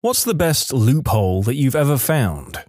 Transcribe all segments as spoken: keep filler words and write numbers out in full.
What's the best loophole that you've ever found?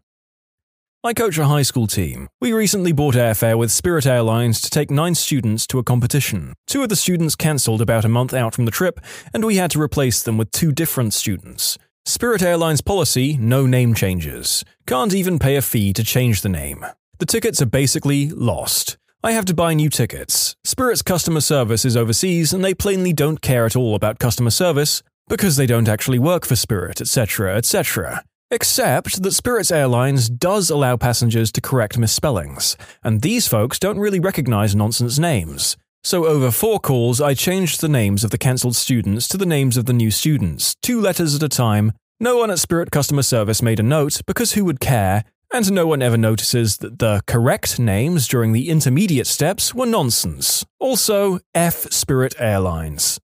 I coach a high school team. We recently bought airfare with Spirit Airlines to take nine students to a competition. Two of the students cancelled about a month out from the trip, and we had to replace them with two different students. Spirit Airlines policy, no name changes. Can't even pay a fee to change the name. The tickets are basically lost. I have to buy new tickets. Spirit's customer service is overseas, and they plainly don't care at all about customer service because they don't actually work for Spirit, et cetera, et cetera. Except that Spirit Airlines does allow passengers to correct misspellings, and these folks don't really recognize nonsense names. So over four calls, I changed the names of the cancelled students to the names of the new students, two letters at a time. No one at Spirit customer service made a note, because who would care, and no one ever notices that the correct names during the intermediate steps were nonsense. Also, F Spirit Airlines.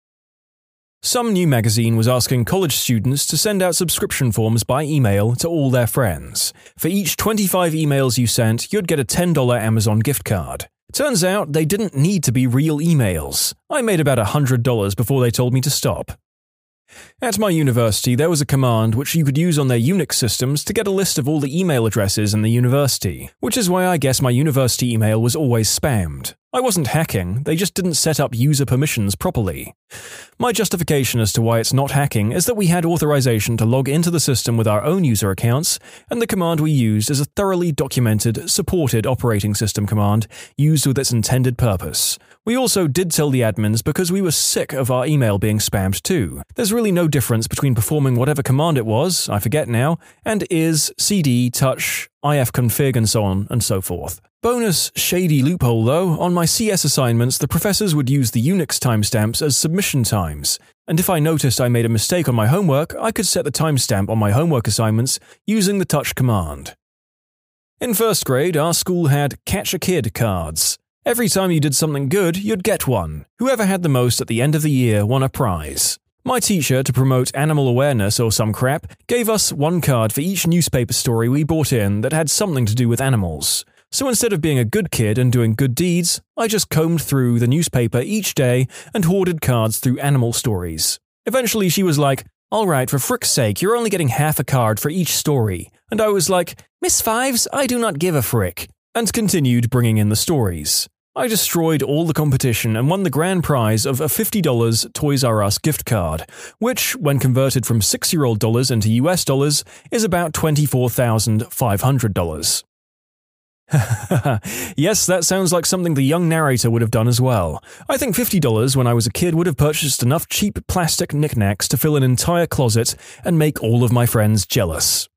Some new magazine was asking college students to send out subscription forms by email to all their friends. For each twenty-five emails you sent, you'd get a ten dollars Amazon gift card. Turns out they didn't need to be real emails. I made about one hundred dollars before they told me to stop. At my university, there was a command which you could use on their Unix systems to get a list of all the email addresses in the university, which is why I guess my university email was always spammed. I wasn't hacking, they just didn't set up user permissions properly. My justification as to why it's not hacking is that we had authorization to log into the system with our own user accounts, and the command we used is a thoroughly documented, supported operating system command used with its intended purpose. We also did tell the admins because we were sick of our email being spammed too. There's really no difference between performing whatever command it was, I forget now, and is, cd, touch, ifconfig and so on and so forth. Bonus shady loophole though, on my C S assignments the professors would use the Unix timestamps as submission times, and if I noticed I made a mistake on my homework, I could set the timestamp on my homework assignments using the touch command. In first grade, our school had catch a kid cards. Every time you did something good, you'd get one. Whoever had the most at the end of the year won a prize. My teacher, to promote animal awareness or some crap, gave us one card for each newspaper story we bought in that had something to do with animals. So instead of being a good kid and doing good deeds, I just combed through the newspaper each day and hoarded cards through animal stories. Eventually she was like, "Alright, for frick's sake, you're only getting half a card for each story." And I was like, "Miss Fives, I do not give a frick," and continued bringing in the stories. I destroyed all the competition and won the grand prize of a fifty dollars Toys R Us gift card, which, when converted from six-year-old dollars into U S dollars, is about twenty-four thousand five hundred dollars. Yes, that sounds like something the young narrator would have done as well. I think fifty dollars when I was a kid would have purchased enough cheap plastic knickknacks to fill an entire closet and make all of my friends jealous.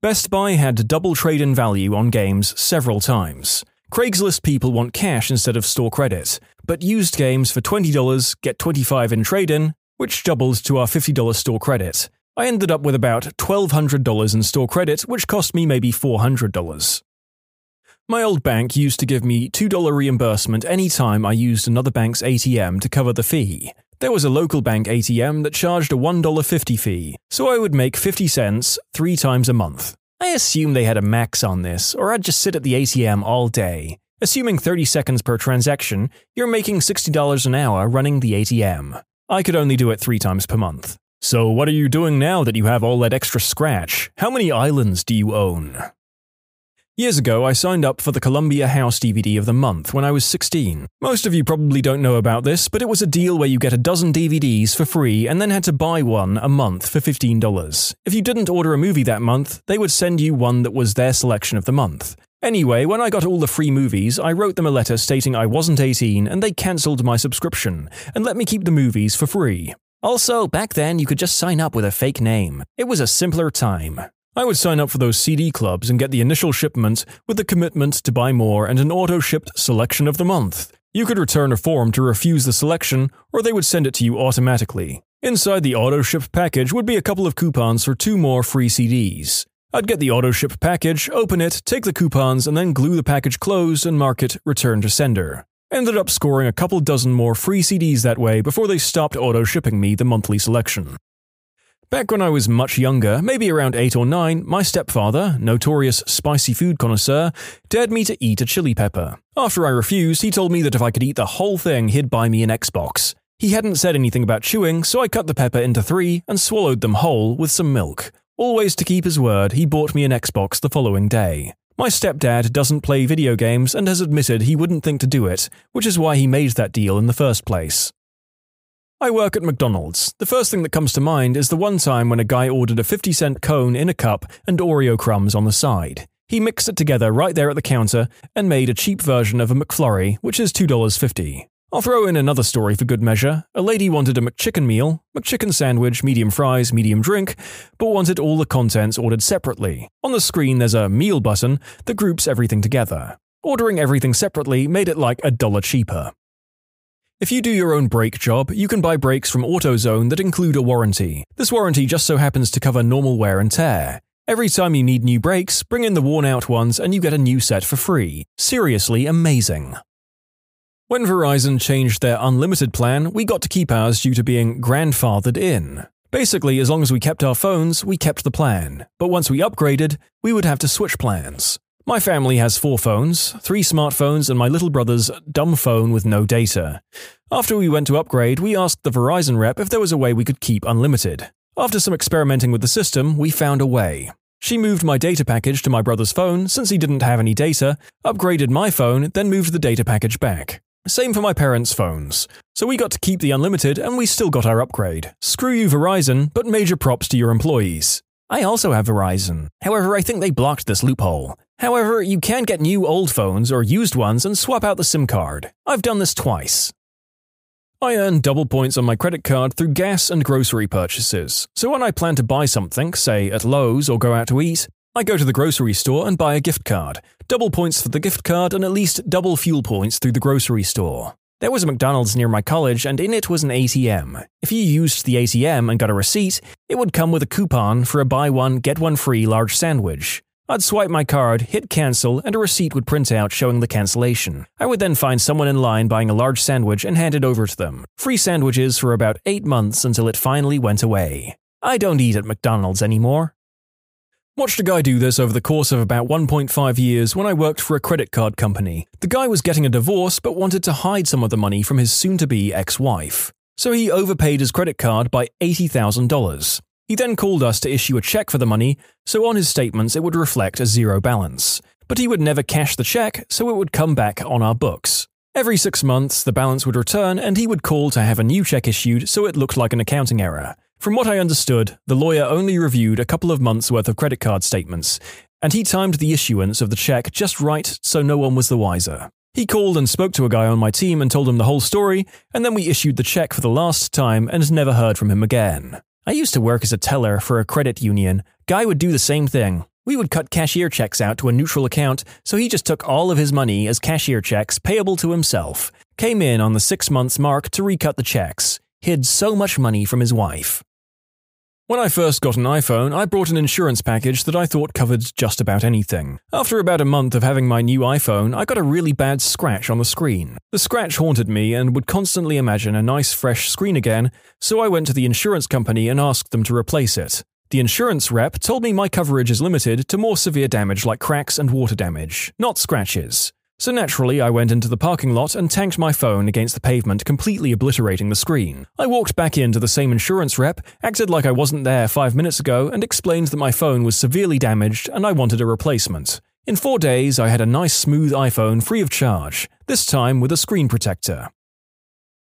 Best Buy had double trade in value on games several times. Craigslist people want cash instead of store credit, but used games for twenty dollars get twenty-five dollars in trade-in, which doubled to our fifty dollars store credit. I ended up with about twelve hundred dollars in store credit, which cost me maybe four hundred dollars. My old bank used to give me two dollars reimbursement any time I used another bank's A T M to cover the fee. There was a local bank A T M that charged a one dollar fifty fee, so I would make fifty cents three times a month. I assume they had a max on this, or I'd just sit at the A T M all day. Assuming thirty seconds per transaction, you're making sixty dollars an hour running the A T M. I could only do it three times per month. So what are you doing now that you have all that extra scratch? How many islands do you own? Years ago, I signed up for the Columbia House D V D of the month when I was sixteen. Most of you probably don't know about this, but it was a deal where you get a dozen D V Ds for free and then had to buy one a month for fifteen dollars. If you didn't order a movie that month, they would send you one that was their selection of the month. Anyway, when I got all the free movies, I wrote them a letter stating I wasn't eighteen and they cancelled my subscription and let me keep the movies for free. Also, back then you could just sign up with a fake name. It was a simpler time. I would sign up for those C D clubs and get the initial shipment with the commitment to buy more and an auto-shipped selection of the month. You could return a form to refuse the selection, or they would send it to you automatically. Inside the auto-shipped package would be a couple of coupons for two more free C Ds. I'd get the auto-shipped package, open it, take the coupons, and then glue the package closed and mark it Return to Sender. Ended up scoring a couple dozen more free C Ds that way before they stopped auto-shipping me the monthly selection. Back when I was much younger, maybe around eight or nine, my stepfather, notorious spicy food connoisseur, dared me to eat a chili pepper. After I refused, he told me that if I could eat the whole thing, he'd buy me an Xbox. He hadn't said anything about chewing, so I cut the pepper into three and swallowed them whole with some milk. Always to keep his word, he bought me an Xbox the following day. My stepdad doesn't play video games and has admitted he wouldn't think to do it, which is why he made that deal in the first place. I work at McDonald's. The first thing that comes to mind is the one time when a guy ordered a fifty cent cone in a cup and Oreo crumbs on the side. He mixed it together right there at the counter and made a cheap version of a McFlurry, which is two dollars and fifty cents. I'll throw in another story for good measure. A lady wanted a McChicken meal, McChicken sandwich, medium fries, medium drink, but wanted all the contents ordered separately. On the screen there's a meal button that groups everything together. Ordering everything separately made it like a dollar cheaper. If you do your own brake job, you can buy brakes from AutoZone that include a warranty. This warranty just so happens to cover normal wear and tear. Every time you need new brakes, bring in the worn-out ones and you get a new set for free. Seriously amazing. When Verizon changed their unlimited plan, we got to keep ours due to being grandfathered in. Basically, as long as we kept our phones, we kept the plan. But once we upgraded, we would have to switch plans. My family has four phones, three smartphones and my little brother's dumb phone with no data. After we went to upgrade, we asked the Verizon rep if there was a way we could keep unlimited. After some experimenting with the system, we found a way. She moved my data package to my brother's phone since he didn't have any data, upgraded my phone, then moved the data package back. Same for my parents' phones. So we got to keep the unlimited and we still got our upgrade. Screw you, Verizon, but major props to your employees. I also have Verizon. However, I think they blocked this loophole. However, you can get new old phones or used ones and swap out the SIM card. I've done this twice. I earn double points on my credit card through gas and grocery purchases. So when I plan to buy something, say at Lowe's or go out to eat, I go to the grocery store and buy a gift card. Double points for the gift card and at least double fuel points through the grocery store. There was a McDonald's near my college and in it was an A T M. If you used the A T M and got a receipt, it would come with a coupon for a buy one, get one free large sandwich. I'd swipe my card, hit cancel, and a receipt would print out showing the cancellation. I would then find someone in line buying a large sandwich and hand it over to them. Free sandwiches for about eight months until it finally went away. I don't eat at McDonald's anymore. Watched a guy do this over the course of about one point five years when I worked for a credit card company. The guy was getting a divorce but wanted to hide some of the money from his soon-to-be ex-wife. So he overpaid his credit card by eighty thousand dollars. He then called us to issue a check for the money, so on his statements it would reflect a zero balance. But he would never cash the check, so it would come back on our books. Every six months, the balance would return and he would call to have a new check issued so it looked like an accounting error. From what I understood, the lawyer only reviewed a couple of months' worth of credit card statements, and he timed the issuance of the check just right so no one was the wiser. He called and spoke to a guy on my team and told him the whole story, and then we issued the check for the last time and never heard from him again. I used to work as a teller for a credit union. Guy would do the same thing. We would cut cashier checks out to a neutral account, so he just took all of his money as cashier checks payable to himself, came in on the six months mark to recut the checks, hid so much money from his wife. When I first got an iPhone, I brought an insurance package that I thought covered just about anything. After about a month of having my new iPhone, I got a really bad scratch on the screen. The scratch haunted me and would constantly imagine a nice fresh screen again, so I went to the insurance company and asked them to replace it. The insurance rep told me my coverage is limited to more severe damage like cracks and water damage, not scratches. So naturally, I went into the parking lot and tanked my phone against the pavement, completely obliterating the screen. I walked back into the same insurance rep, acted like I wasn't there five minutes ago, and explained that my phone was severely damaged and I wanted a replacement. In four days, I had a nice smooth iPhone free of charge, this time with a screen protector.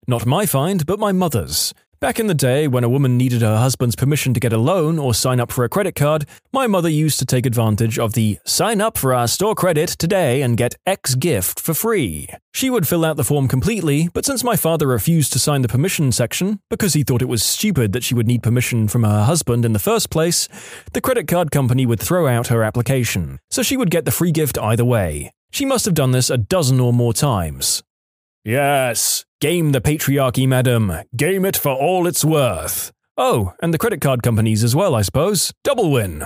Not my find, but my mother's. Back in the day, when a woman needed her husband's permission to get a loan or sign up for a credit card, my mother used to take advantage of the "sign up for our store credit today and get X gift for free." She would fill out the form completely, but since my father refused to sign the permission section, because he thought it was stupid that she would need permission from her husband in the first place, the credit card company would throw out her application, so she would get the free gift either way. She must have done this a dozen or more times. Yes! Game the patriarchy, madam. Game it for all it's worth. Oh, and the credit card companies as well, I suppose. Double win.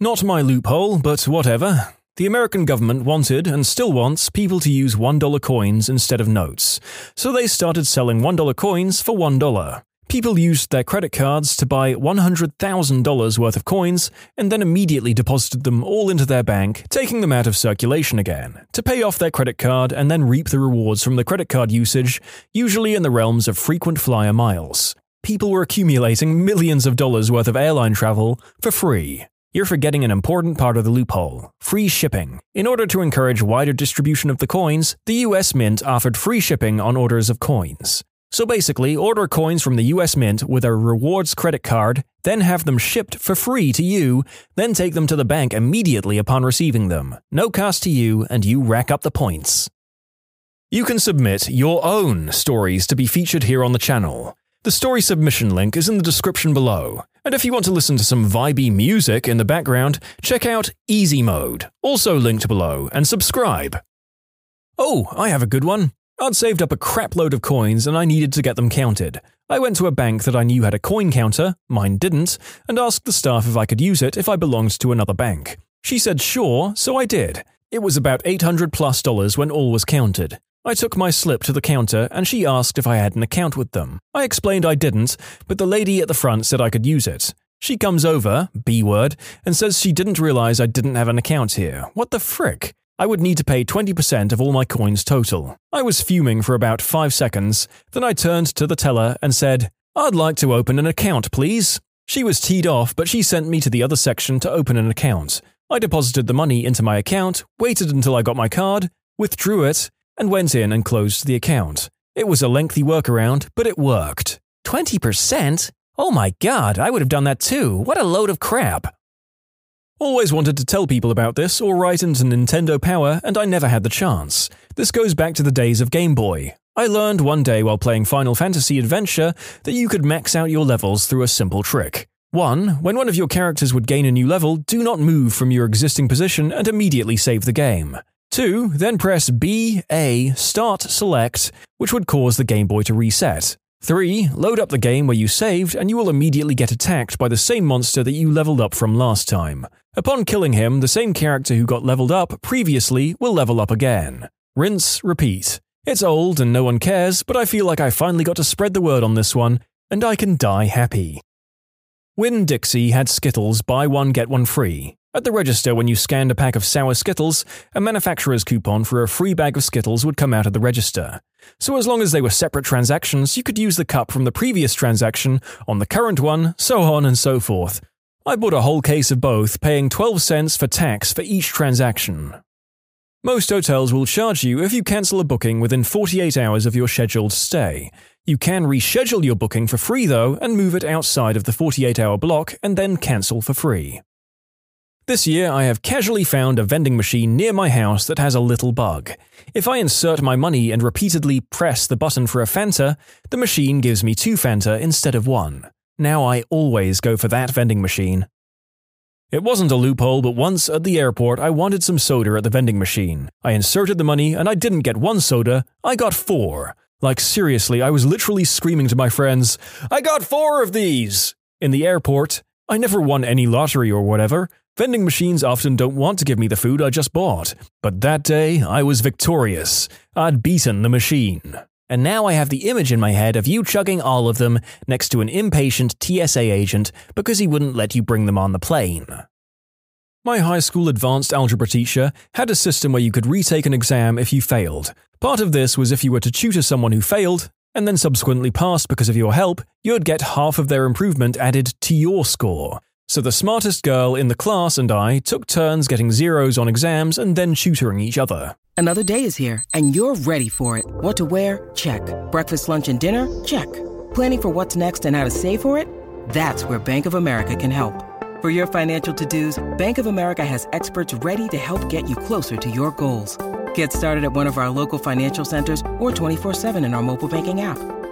Not my loophole, but whatever. The American government wanted, and still wants, people to use one dollar coins instead of notes. So they started selling one dollar coins for one dollar. people used their credit cards to buy one hundred thousand dollars worth of coins and then immediately deposited them all into their bank, taking them out of circulation again, to pay off their credit card and then reap the rewards from the credit card usage, usually in the realms of frequent flyer miles. People were accumulating millions of dollars worth of airline travel for free. You're forgetting an important part of the loophole: free shipping. In order to encourage wider distribution of the coins, the U S Mint offered free shipping on orders of coins. So basically, order coins from the U S Mint with a rewards credit card, then have them shipped for free to you, then take them to the bank immediately upon receiving them. No cost to you, and you rack up the points. You can submit your own stories to be featured here on the channel. The story submission link is in the description below. And if you want to listen to some vibey music in the background, check out Easy Mode, also linked below, and subscribe. Oh, I have a good one. I'd saved up a crap load of coins and I needed to get them counted. I went to a bank that I knew had a coin counter, mine didn't, and asked the staff if I could use it if I belonged to another bank. She said sure, so I did. It was about eight hundred plus dollars when all was counted. I took my slip to the counter and she asked if I had an account with them. I explained I didn't, but the lady at the front said I could use it. She comes over, B-word, and says she didn't realize I didn't have an account here. What the frick? I would need to pay twenty percent of all my coins total. I was fuming for about five seconds, then I turned to the teller and said, "I'd like to open an account, please." She was teed off, but she sent me to the other section to open an account. I deposited the money into my account, waited until I got my card, withdrew it, and went in and closed the account. It was a lengthy workaround, but it worked. twenty percent? Oh my god, I would have done that too. What a load of crap. Always wanted to tell people about this or write into Nintendo Power, and I never had the chance. This goes back to the days of Game Boy. I learned one day while playing Final Fantasy Adventure that you could max out your levels through a simple trick. one. When one of your characters would gain a new level, do not move from your existing position and immediately save the game. two. Then press B, A, Start, Select, which would cause the Game Boy to reset. three. Load up the game where you saved and you will immediately get attacked by the same monster that you leveled up from last time. Upon killing him, the same character who got leveled up previously will level up again. Rinse, repeat. It's old and no one cares, but I feel like I finally got to spread the word on this one, and I can die happy. Win Dixie had Skittles buy one get one free. At the register when you scanned a pack of sour Skittles, a manufacturer's coupon for a free bag of Skittles would come out at the register. So as long as they were separate transactions, you could use the cup from the previous transaction on the current one, so on and so forth. I bought a whole case of both, paying twelve cents for tax for each transaction. Most hotels will charge you if you cancel a booking within forty-eight hours of your scheduled stay. You can reschedule your booking for free though and move it outside of the forty-eight hour block and then cancel for free. This year I have casually found a vending machine near my house that has a little bug. If I insert my money and repeatedly press the button for a Fanta, the machine gives me two Fanta instead of one. Now I always go for that vending machine. It wasn't a loophole, but once at the airport I wanted some soda at the vending machine. I inserted the money and I didn't get one soda, I got four. Like seriously, I was literally screaming to my friends, "I got four of these!" In the airport. I never won any lottery or whatever. Vending machines often don't want to give me the food I just bought. But that day, I was victorious. I'd beaten the machine. And now I have the image in my head of you chugging all of them next to an impatient T S A agent because he wouldn't let you bring them on the plane. My high school advanced algebra teacher had a system where you could retake an exam if you failed. Part of this was if you were to tutor someone who failed, and then subsequently passed because of your help, you'd get half of their improvement added to your score. So the smartest girl in the class and I took turns getting zeros on exams and then tutoring each other. Another day is here, and you're ready for it. What to wear? Check. Breakfast, lunch, and dinner? Check. Planning for what's next and how to save for it? That's where Bank of America can help. For your financial to-dos, Bank of America has experts ready to help get you closer to your goals. Get started at one of our local financial centers or twenty-four seven in our mobile banking app.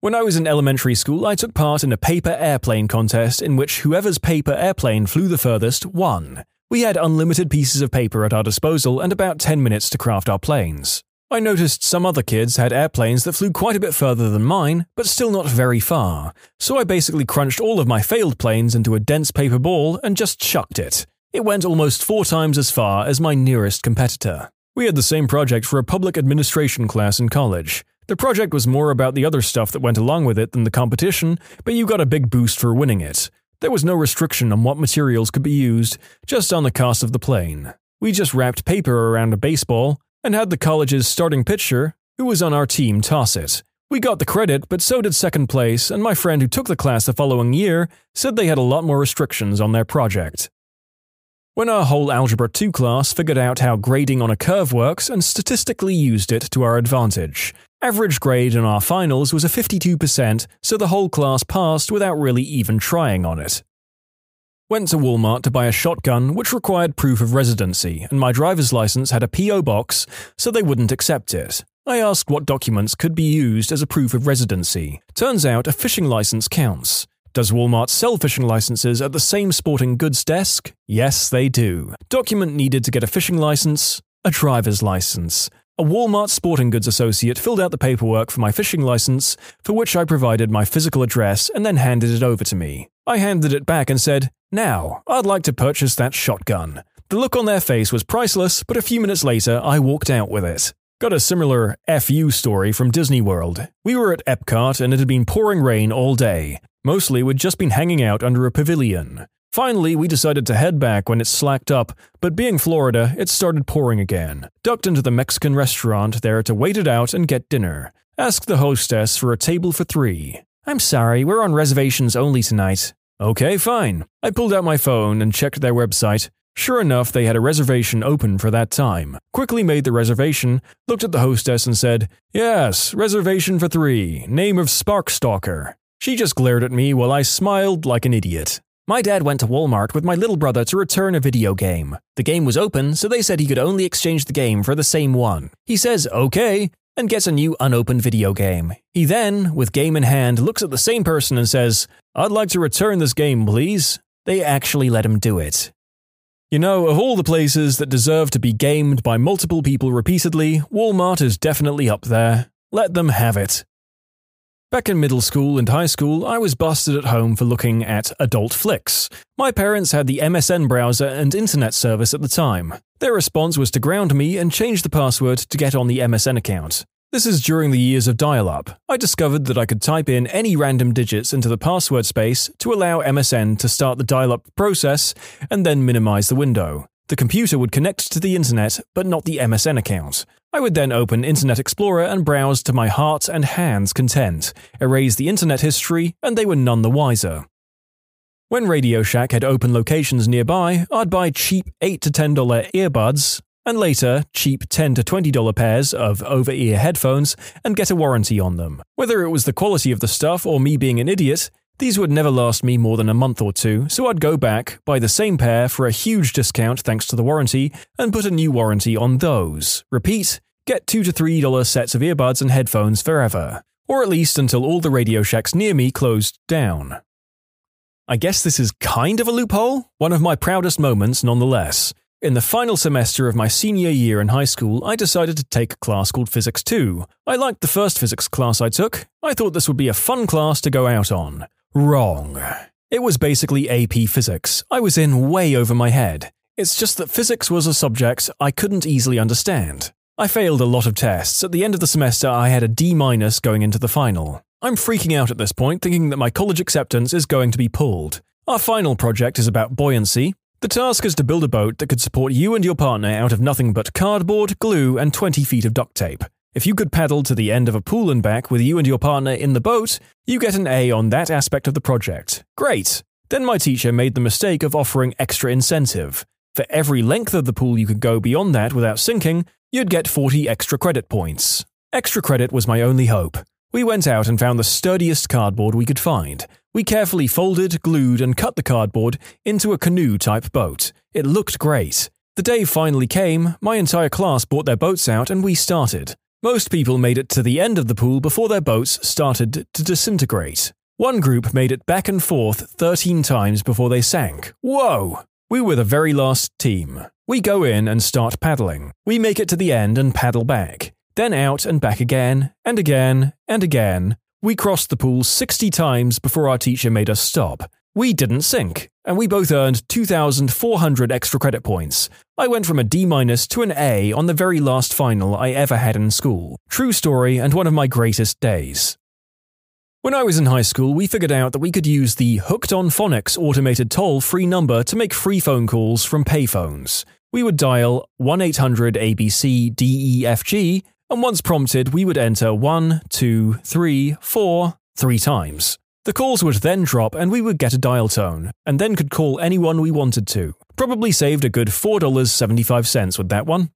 When I was in elementary school, I took part in a paper airplane contest in which whoever's paper airplane flew the furthest won. We had unlimited pieces of paper at our disposal and about ten minutes to craft our planes. I noticed some other kids had airplanes that flew quite a bit further than mine, but still not very far, so I basically crunched all of my failed planes into a dense paper ball and just chucked it. It went almost four times as far as my nearest competitor. We had the same project for a public administration class in college. The project was more about the other stuff that went along with it than the competition, but you got a big boost for winning it. There was no restriction on what materials could be used, just on the cost of the plane. We just wrapped paper around a baseball and had the college's starting pitcher, who was on our team, toss it. We got the credit, but so did second place, and my friend who took the class the following year said they had a lot more restrictions on their project. When our whole Algebra two class figured out how grading on a curve works and statistically used it to our advantage. Average grade in our finals was a fifty-two percent, so the whole class passed without really even trying on it. Went to Walmart to buy a shotgun, which required proof of residency, and my driver's license had a P O box, so they wouldn't accept it. I asked what documents could be used as a proof of residency. Turns out a fishing license counts. Does Walmart sell fishing licenses at the same sporting goods desk? Yes, they do. Document needed to get a fishing license? A driver's license. A Walmart sporting goods associate filled out the paperwork for my fishing license, for which I provided my physical address and then handed it over to me. I handed it back and said, "Now, I'd like to purchase that shotgun." The look on their face was priceless, but a few minutes later I walked out with it. Got a similar F U story from Disney World. We were at Epcot and it had been pouring rain all day. Mostly we'd just been hanging out under a pavilion. Finally, we decided to head back when it slacked up, but being Florida, it started pouring again. Ducked into the Mexican restaurant there to wait it out and get dinner. Asked the hostess for a table for three. "I'm sorry, we're on reservations only tonight." "Okay, fine." I pulled out my phone and checked their website. Sure enough, they had a reservation open for that time. Quickly made the reservation, looked at the hostess and said, "Yes, reservation for three, name of Sparkstalker." She just glared at me while I smiled like an idiot. My dad went to Walmart with my little brother to return a video game. The game was open, so they said he could only exchange the game for the same one. He says, "Okay," and gets a new unopened video game. He then, with game in hand, looks at the same person and says, "I'd like to return this game, please." They actually let him do it. You know, of all the places that deserve to be gamed by multiple people repeatedly, Walmart is definitely up there. Let them have it. Back in middle school and high school, I was busted at home for looking at adult flicks. My parents had the M S N browser and internet service at the time. Their response was to ground me and change the password to get on the M S N account. This is during the years of dial-up. I discovered that I could type in any random digits into the password space to allow M S N to start the dial-up process and then minimize the window. The computer would connect to the internet, but not the M S N account. I would then open Internet Explorer and browse to my heart and hand's content, erase the internet history, and they were none the wiser. When Radio Shack had open locations nearby, I'd buy cheap eight to ten dollars earbuds, and later, cheap ten to twenty dollars pairs of over-ear headphones and get a warranty on them. Whether it was the quality of the stuff or me being an idiot, these would never last me more than a month or two, so I'd go back, buy the same pair for a huge discount thanks to the warranty, and put a new warranty on those. Repeat, get two to three dollars sets of earbuds and headphones forever. Or at least until all the Radio Shacks near me closed down. I guess this is kind of a loophole? One of my proudest moments nonetheless. In the final semester of my senior year in high school, I decided to take a class called Physics two. I liked the first physics class I took. I thought this would be a fun class to go out on. Wrong. It was basically A P Physics. I was in way over my head. It's just that physics was a subject I couldn't easily understand. I failed a lot of tests. At the end of the semester, I had a D- going into the final. I'm freaking out at this point, thinking that my college acceptance is going to be pulled. Our final project is about buoyancy. The task is to build a boat that could support you and your partner out of nothing but cardboard, glue, and twenty feet of duct tape. If you could paddle to the end of a pool and back with you and your partner in the boat, you get an A on that aspect of the project. Great! Then my teacher made the mistake of offering extra incentive. For every length of the pool you could go beyond that without sinking, you'd get forty extra credit points. Extra credit was my only hope. We went out and found the sturdiest cardboard we could find. We carefully folded, glued, and cut the cardboard into a canoe-type boat. It looked great. The day finally came, my entire class brought their boats out and we started. Most people made it to the end of the pool before their boats started to disintegrate. One group made it back and forth thirteen times before they sank. Whoa! We were the very last team. We go in and start paddling. We make it to the end and paddle back. Then out and back again, and again, and again. We crossed the pool sixty times before our teacher made us stop. We didn't sink, and we both earned two thousand four hundred extra credit points. I went from a D- to an A on the very last final I ever had in school. True story and one of my greatest days. When I was in high school, we figured out that we could use the Hooked On Phonics automated toll-free number to make free phone calls from payphones. We would dial one eight hundred A B C D E F G, and once prompted, we would enter one, two, three, four, three times. The calls would then drop and we would get a dial tone, and then could call anyone we wanted to. Probably saved a good four dollars and seventy-five cents with that one.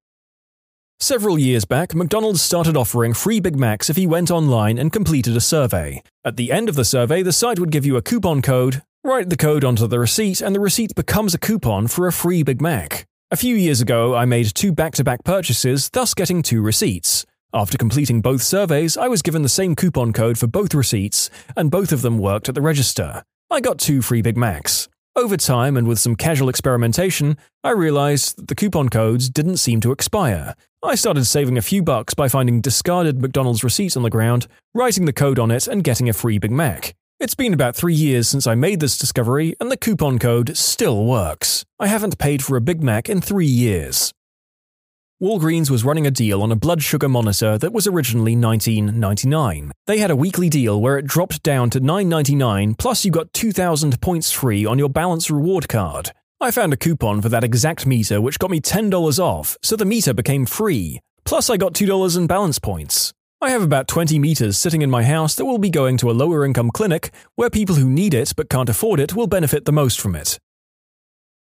Several years back, McDonald's started offering free Big Macs if you went online and completed a survey. At the end of the survey, the site would give you a coupon code, write the code onto the receipt, and the receipt becomes a coupon for a free Big Mac. A few years ago, I made two back-to-back purchases, thus getting two receipts. After completing both surveys, I was given the same coupon code for both receipts, and both of them worked at the register. I got two free Big Macs. Over time, and with some casual experimentation, I realized that the coupon codes didn't seem to expire. I started saving a few bucks by finding discarded McDonald's receipts on the ground, writing the code on it, and getting a free Big Mac. It's been about three years since I made this discovery, and the coupon code still works. I haven't paid for a Big Mac in three years. Walgreens was running a deal on a blood sugar monitor that was originally nineteen ninety-nine dollars. They had a weekly deal where it dropped down to nine ninety-nine dollars, plus you got two thousand points free on your balance reward card. I found a coupon for that exact meter which got me ten dollars off, so the meter became free. Plus I got two dollars in balance points. I have about twenty meters sitting in my house that will be going to a lower income clinic where people who need it but can't afford it will benefit the most from it.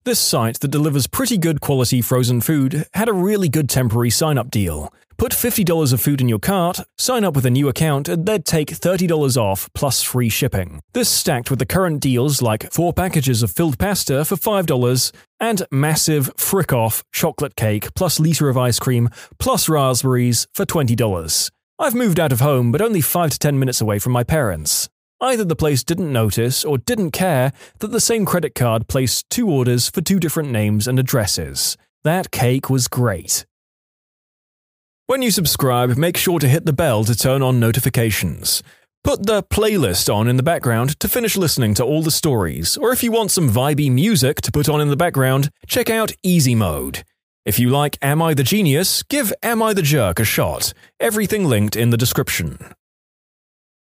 This site that delivers pretty good quality frozen food had a really good temporary sign-up deal. Put fifty dollars of food in your cart, sign up with a new account, and they'd take thirty dollars off plus free shipping. This stacked with the current deals like four packages of filled pasta for five dollars and massive frick-off chocolate cake plus litre of ice cream plus raspberries for twenty dollars. I've moved out of home but only five to ten minutes away from my parents. Either the place didn't notice or didn't care that the same credit card placed two orders for two different names and addresses. That cake was great. When you subscribe, make sure to hit the bell to turn on notifications. Put the playlist on in the background to finish listening to all the stories, or if you want some vibey music to put on in the background, check out Easy Mode. If you like Am I the Genius, give Am I the Jerk a shot. Everything linked in the description.